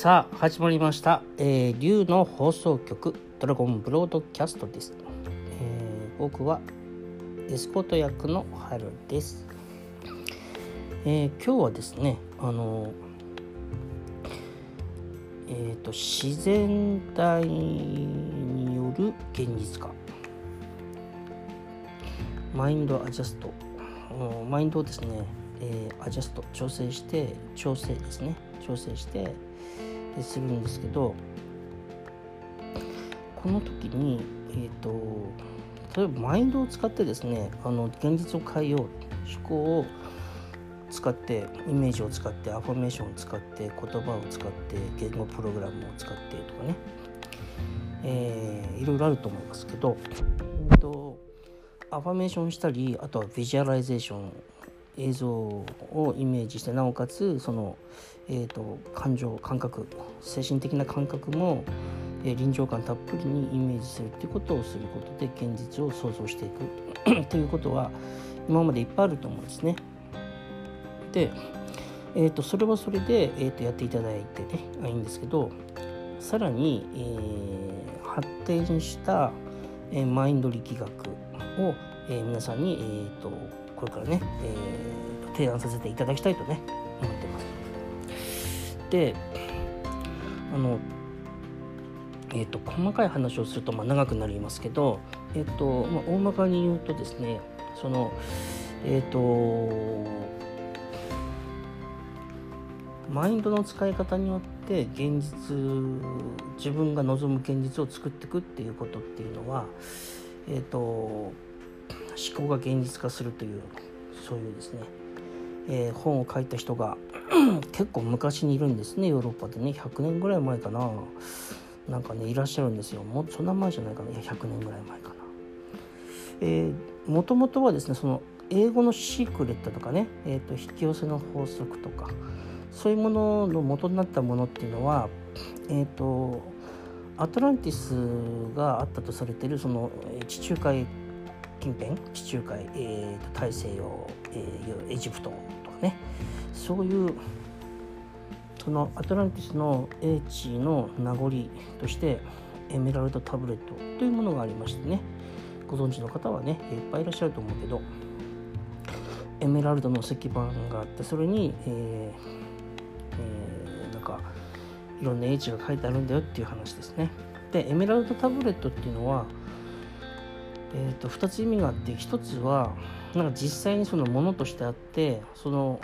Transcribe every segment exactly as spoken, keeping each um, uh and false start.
さあ始まりました、えー、龍の放送局ドラゴンブロードキャストです、えー、僕はエスコート役の春です、えー、今日はですねあのえーと自然体による現実化マインドアジャストマインドをですね、えー、アジャスト調整して調整ですね調整してするんですけど、この時に、えーと、例えばマインドを使ってですねあの現実を変えよう、思考を使ってイメージを使ってアファメーションを使って言葉を使って言語プログラムを使ってとかね、えー、いろいろあると思いますけど、えーと、アファメーションしたり、あとはビジュアライゼーション映像をイメージして、なおかつその、えー、と感情感覚精神的な感覚も、えー、臨場感たっぷりにイメージするということをすることで現実を想像していくということは今までいっぱいあると思うんですね。で、えー、とそれはそれで、えー、とやっていただいて、ね、いいんですけど、さらに、えー、発展した、えー、マインド力学を、えー、皆さんに、えー、とこれからね、えー、提案させていただきたいとね思ってます。で、あの、えー、と細かい話をするとまあ長くなりますけど、えーとまあ、大まかに言うとですね、そのえーとマインドの使い方によって現実自分が望む現実を作っていくっていうことっていうのは、えーと思考が現実化するという、そういうですね、えー、本を書いた人が結構昔にいるんですね。ヨーロッパでねひゃくねんぐらい前かな、なんかねいらっしゃるんですよ。もうそんな前じゃないかな、いやひゃくねんぐらい前かな。えー、もともとはですね、その英語のシークレットとかね、えーと、引き寄せの法則とかそういうものの元になったものっていうのは、えーと、アトランティスがあったとされているその地中海近辺、地中海、えー、と大西洋、えー、エジプトとかね、そういうそのアトランティスの英知の名残としてエメラルドタブレットというものがありましてね、ご存知の方はねいっぱいいらっしゃると思うけど、エメラルドの石板があって、それに、えーえー、なんかいろんな英知が書いてあるんだよっていう話ですね。で、エメラルドタブレットっていうのはえー、とふたつ意味があって、ひとつはなんか実際にそのものとしてあって、その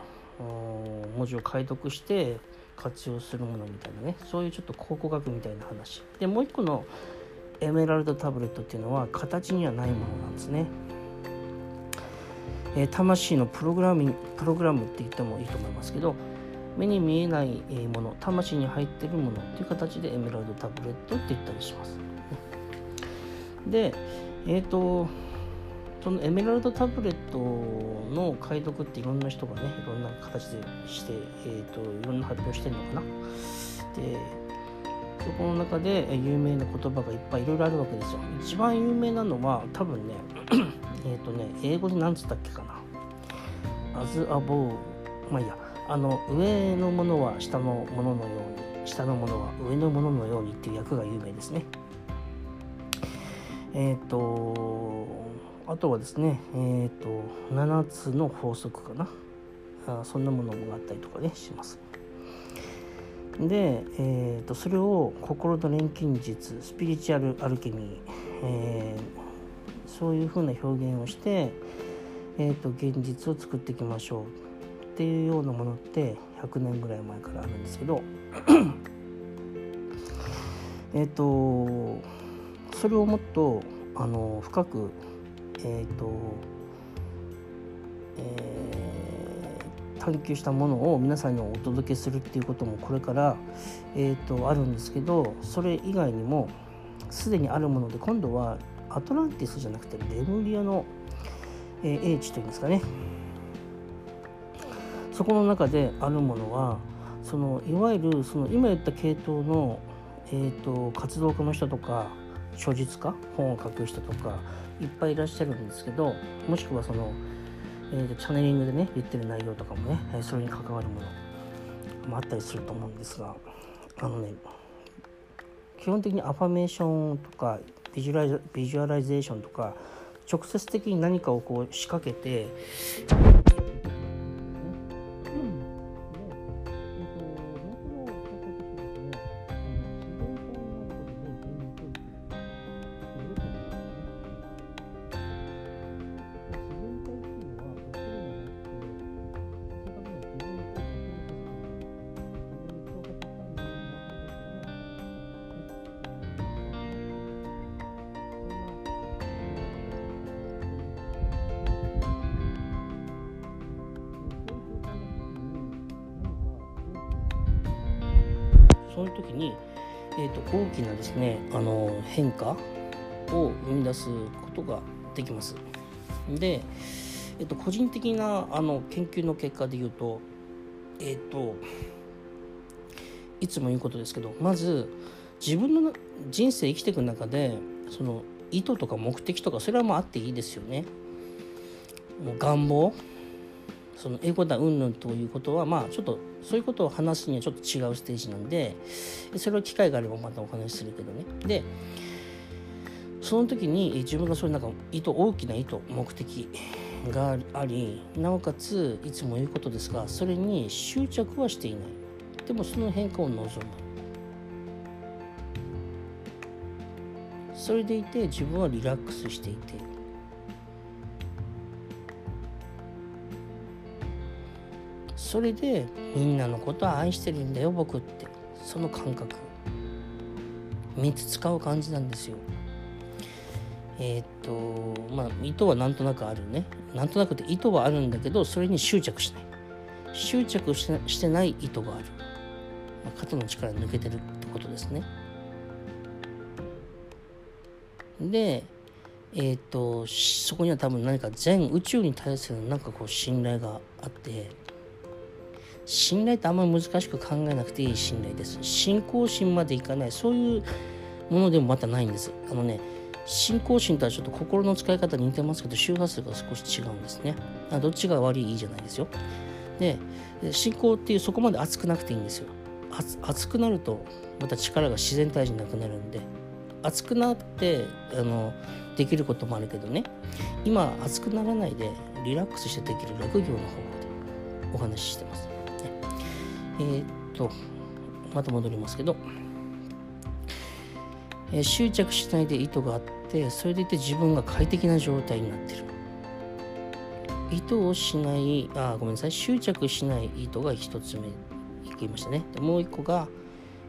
文字を解読して活用するものみたいなね、そういうちょっと考古学みたいな話で、もういっこのエメラルドタブレットっていうのは形にはないものなんですね、えー、魂のプログラム、プログラムって言ってもいいと思いますけど、目に見えないもの、魂に入ってるものっていう形でエメラルドタブレットって言ったりします。でえーと、そのエメラルドタブレットの解読っていろんな人がねいろんな形でして、えーと、いろんな発表してるのかな。で、そこの中で有名な言葉がいっぱいいろいろあるわけですよ。一番有名なのは多分ねえっとね英語で何つったっけかな、アズアボー、まあいいや、あの上のものは下のもののように、下のものは上のもののようにっていう訳が有名ですね。えー、とあとはですね、えー、とななつの法則かな、あそんなものもあったりとかねします。で、えー、とそれを心の錬金術、スピリチュアルアルケミー、えー、そういうふうな表現をして、えー、と現実を作っていきましょうっていうようなものってひゃくねんぐらい前からあるんですけどえっとそれをもっとあの深く、えーとえー、探求したものを皆さんにお届けするっていうこともこれから、えーと、あるんですけど、それ以外にもすでにあるもので、今度はアトランティスじゃなくてレムリアの、えー、英知というんですかね、そこの中であるものはそのいわゆるその今言った系統の、えーと、活動家の人とか書術家、本を書く人とかいっぱいいらっしゃるんですけど、もしくはその、えー、チャネリングでね言ってる内容とかもね、それに関わるものもあったりすると思うんですが、あのね、基本的にアファメーションとかビジュアライ、ビジュアライゼーションとか直接的に何かをこう仕掛けて、その時に、えー、と大きなですね、あの変化を生み出すことができます。で、えー、と個人的なあの研究の結果で言うと、えー、といつも言うことですけど、まず自分の人生生きていく中でその意図とか目的とか、それはもうあっていいですよね。もう願望、そのエゴだうんぬんということは、まあちょっとそういうことを話すにはちょっと違うステージなんで、それは機会があればまたお話しするけどね。で、その時に自分がそういうなんか意図、大きな意図、目的があり、なおかついつも言うことですが、それに執着はしていない。でもその変化を望む。それでいて自分はリラックスしていて、それでみんなのことは愛してるんだよ僕って、その感覚みっつ使う感じなんですよ。えー、っとまあ意図はなんとなくあるね、なんとなくって意図はあるんだけど、それに執着しない、執着して、してない意図がある、まあ、肩の力抜けてるってことですね。で、えー、っとそこには多分何か全宇宙に対するなんかこう信頼があって、信頼ってあんまり難しく考えなくていい信頼です。信仰心までいかない、そういうものでもまたないんです。あのね、信仰心とはちょっと心の使い方に似てますけど、周波数が少し違うんですね。どっちが悪いいいじゃないですよ。で、信仰っていうそこまで熱くなくていいんですよ。熱くなるとまた力が自然体じゃなくなるんで、熱くなってあのできることもあるけどね、今熱くならないでリラックスしてできる学業の方法でお話ししてます。えー、っとまた戻りますけど、えー、執着しないで意図があって、それでいて自分が快適な状態になってる。意図をしない、あごめんなさい執着しない意図がひとつめ言いましたね。でもういっこが、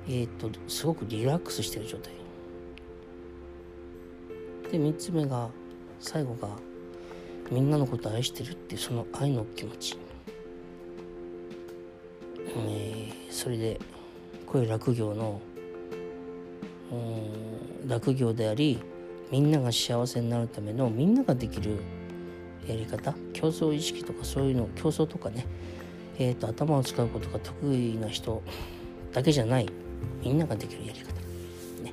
えー、っとすごくリラックスしてる状態で、みっつめが最後がみんなのことを愛してるっていうその愛の気持ち、えー、それでこういう落業のうん落業であり、みんなが幸せになるためのみんなができるやり方、競争意識とかそういうの、競争とかね、えーと頭を使うことが得意な人だけじゃない、みんなができるやり方、ね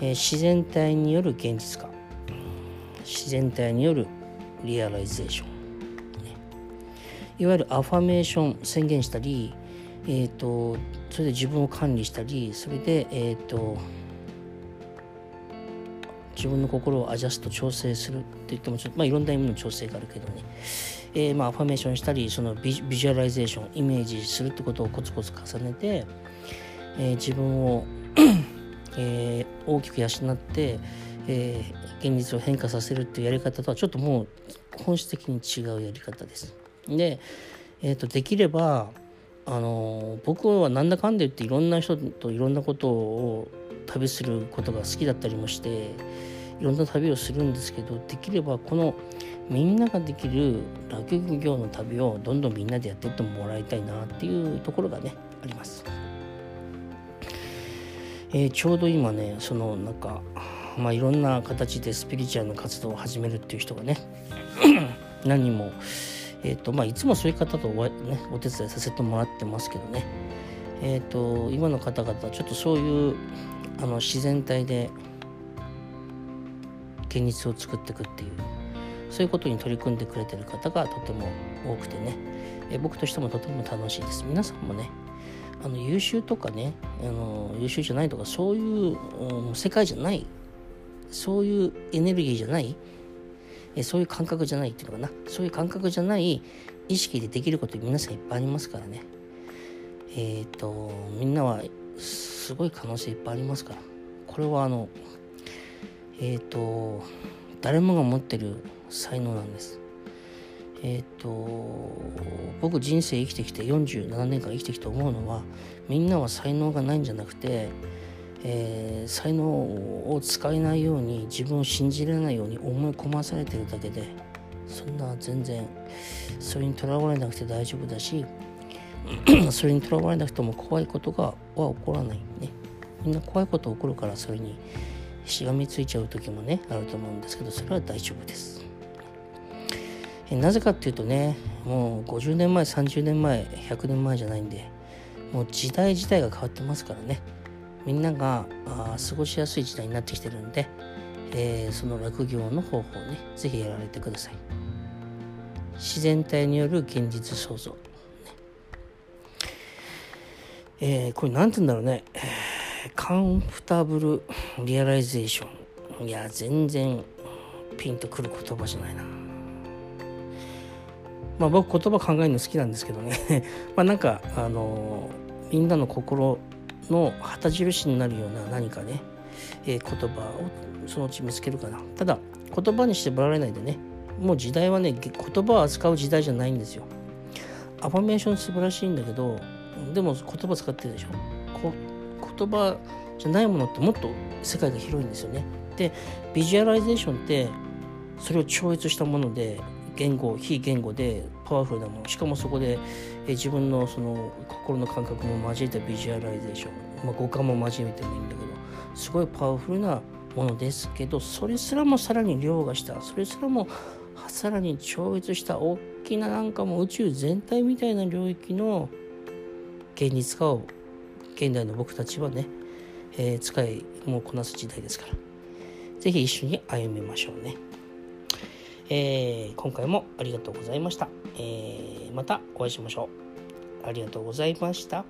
えー、自然体による現実化、自然体によるリアライゼーション、いわゆるアファメーション、宣言したり、えーと、それで自分を管理したり、それで、えーと、自分の心をアジャスト、調整するって言ってもちょっと、まあ、いろんな意味の調整があるけどね、えーまあ、アファメーションしたり、その ビ, ビジュアライゼーション、イメージするってことをコツコツ重ねて、えー、自分を、えー、大きく養って、えー、現実を変化させるっていうやり方とはちょっともう本質的に違うやり方です。で、えー、とできれば、あのー、僕はなんだかんだ言っていろんな人といろんなことを旅することが好きだったりもして、いろんな旅をするんですけど、できればこのみんなができる落語業の旅をどんどんみんなでやっていってもらいたいなっていうところがねあります、えー、ちょうど今ね、そのなんか、まあ、いろんな形でスピリチュアルな活動を始めるっていう人がね何人もえーとまあ、いつもそういう方と お,、ね、お手伝いさせてもらってますけどね、えーと今の方々はちょっとそういうあの自然体で現実を作っていくっていう、そういうことに取り組んでくれてる方がとても多くてね、え僕としてもとても楽しいです。皆さんもね、あの優秀とかね、あの優秀じゃないとか、そういう、うん、世界じゃない、そういうエネルギーじゃない、えそういう感覚じゃないっていうのかな、そういう感覚じゃない意識でできること皆さんいっぱいありますからね。えっとみんなはすごい可能性いっぱいありますから、これはあのえっと誰もが持ってる才能なんです。えっと僕人生生きてきてよんじゅうななねんかん生きてきて思うのは、みんなは才能がないんじゃなくて、えー、才能を使えないように、自分を信じられないように思い込まされてるだけで、そんな全然それにとらわれなくて大丈夫だしそれにとらわれなくても怖いことがは起こらないね。みんな怖いこと起こるから、それにしがみついちゃう時もねあると思うんですけど、それは大丈夫です。えー、なぜかっていうとね、もうごじゅうねんまえさんじゅうねんまえひゃくねんまえじゃないんで、もう時代自体が変わってますからね。みんながあ過ごしやすい時代になってきてるんで、えー、その落業の方法をね、ぜひやられてください。自然体による現実創造、ねえー、これなんて言うんだろうね、えー、カンフタブルリアライゼーション、いや全然ピンとくる言葉じゃないな。まあ僕言葉考えるの好きなんですけどねまあなんかあのー、みんなの心の旗印になるような何かね、えー、言葉をそのうち見つけるかな。ただ言葉にしてばられないでね、もう時代はね、言葉を扱う時代じゃないんですよ。アファメーション素晴らしいんだけど、でも言葉使ってるでしょ。こ言葉じゃないものってもっと世界が広いんですよね。でビジュアライゼーションってそれを超越したもので、言語非言語でパワフルなもの、しかもそこで、えー、自分のその心の感覚も交えたビジュアライゼーション、まあ、五感も交えてもいいんだけど、すごいパワフルなものですけど、それすらもさらに凌駕した、それすらもさらに超越した大きな、なんかもう宇宙全体みたいな領域の現実化を現代の僕たちはね、えー、使いもうこなす時代ですから、ぜひ一緒に歩みましょうね。えー、今回もありがとうございました。えー、またお会いしましょう。ありがとうございました。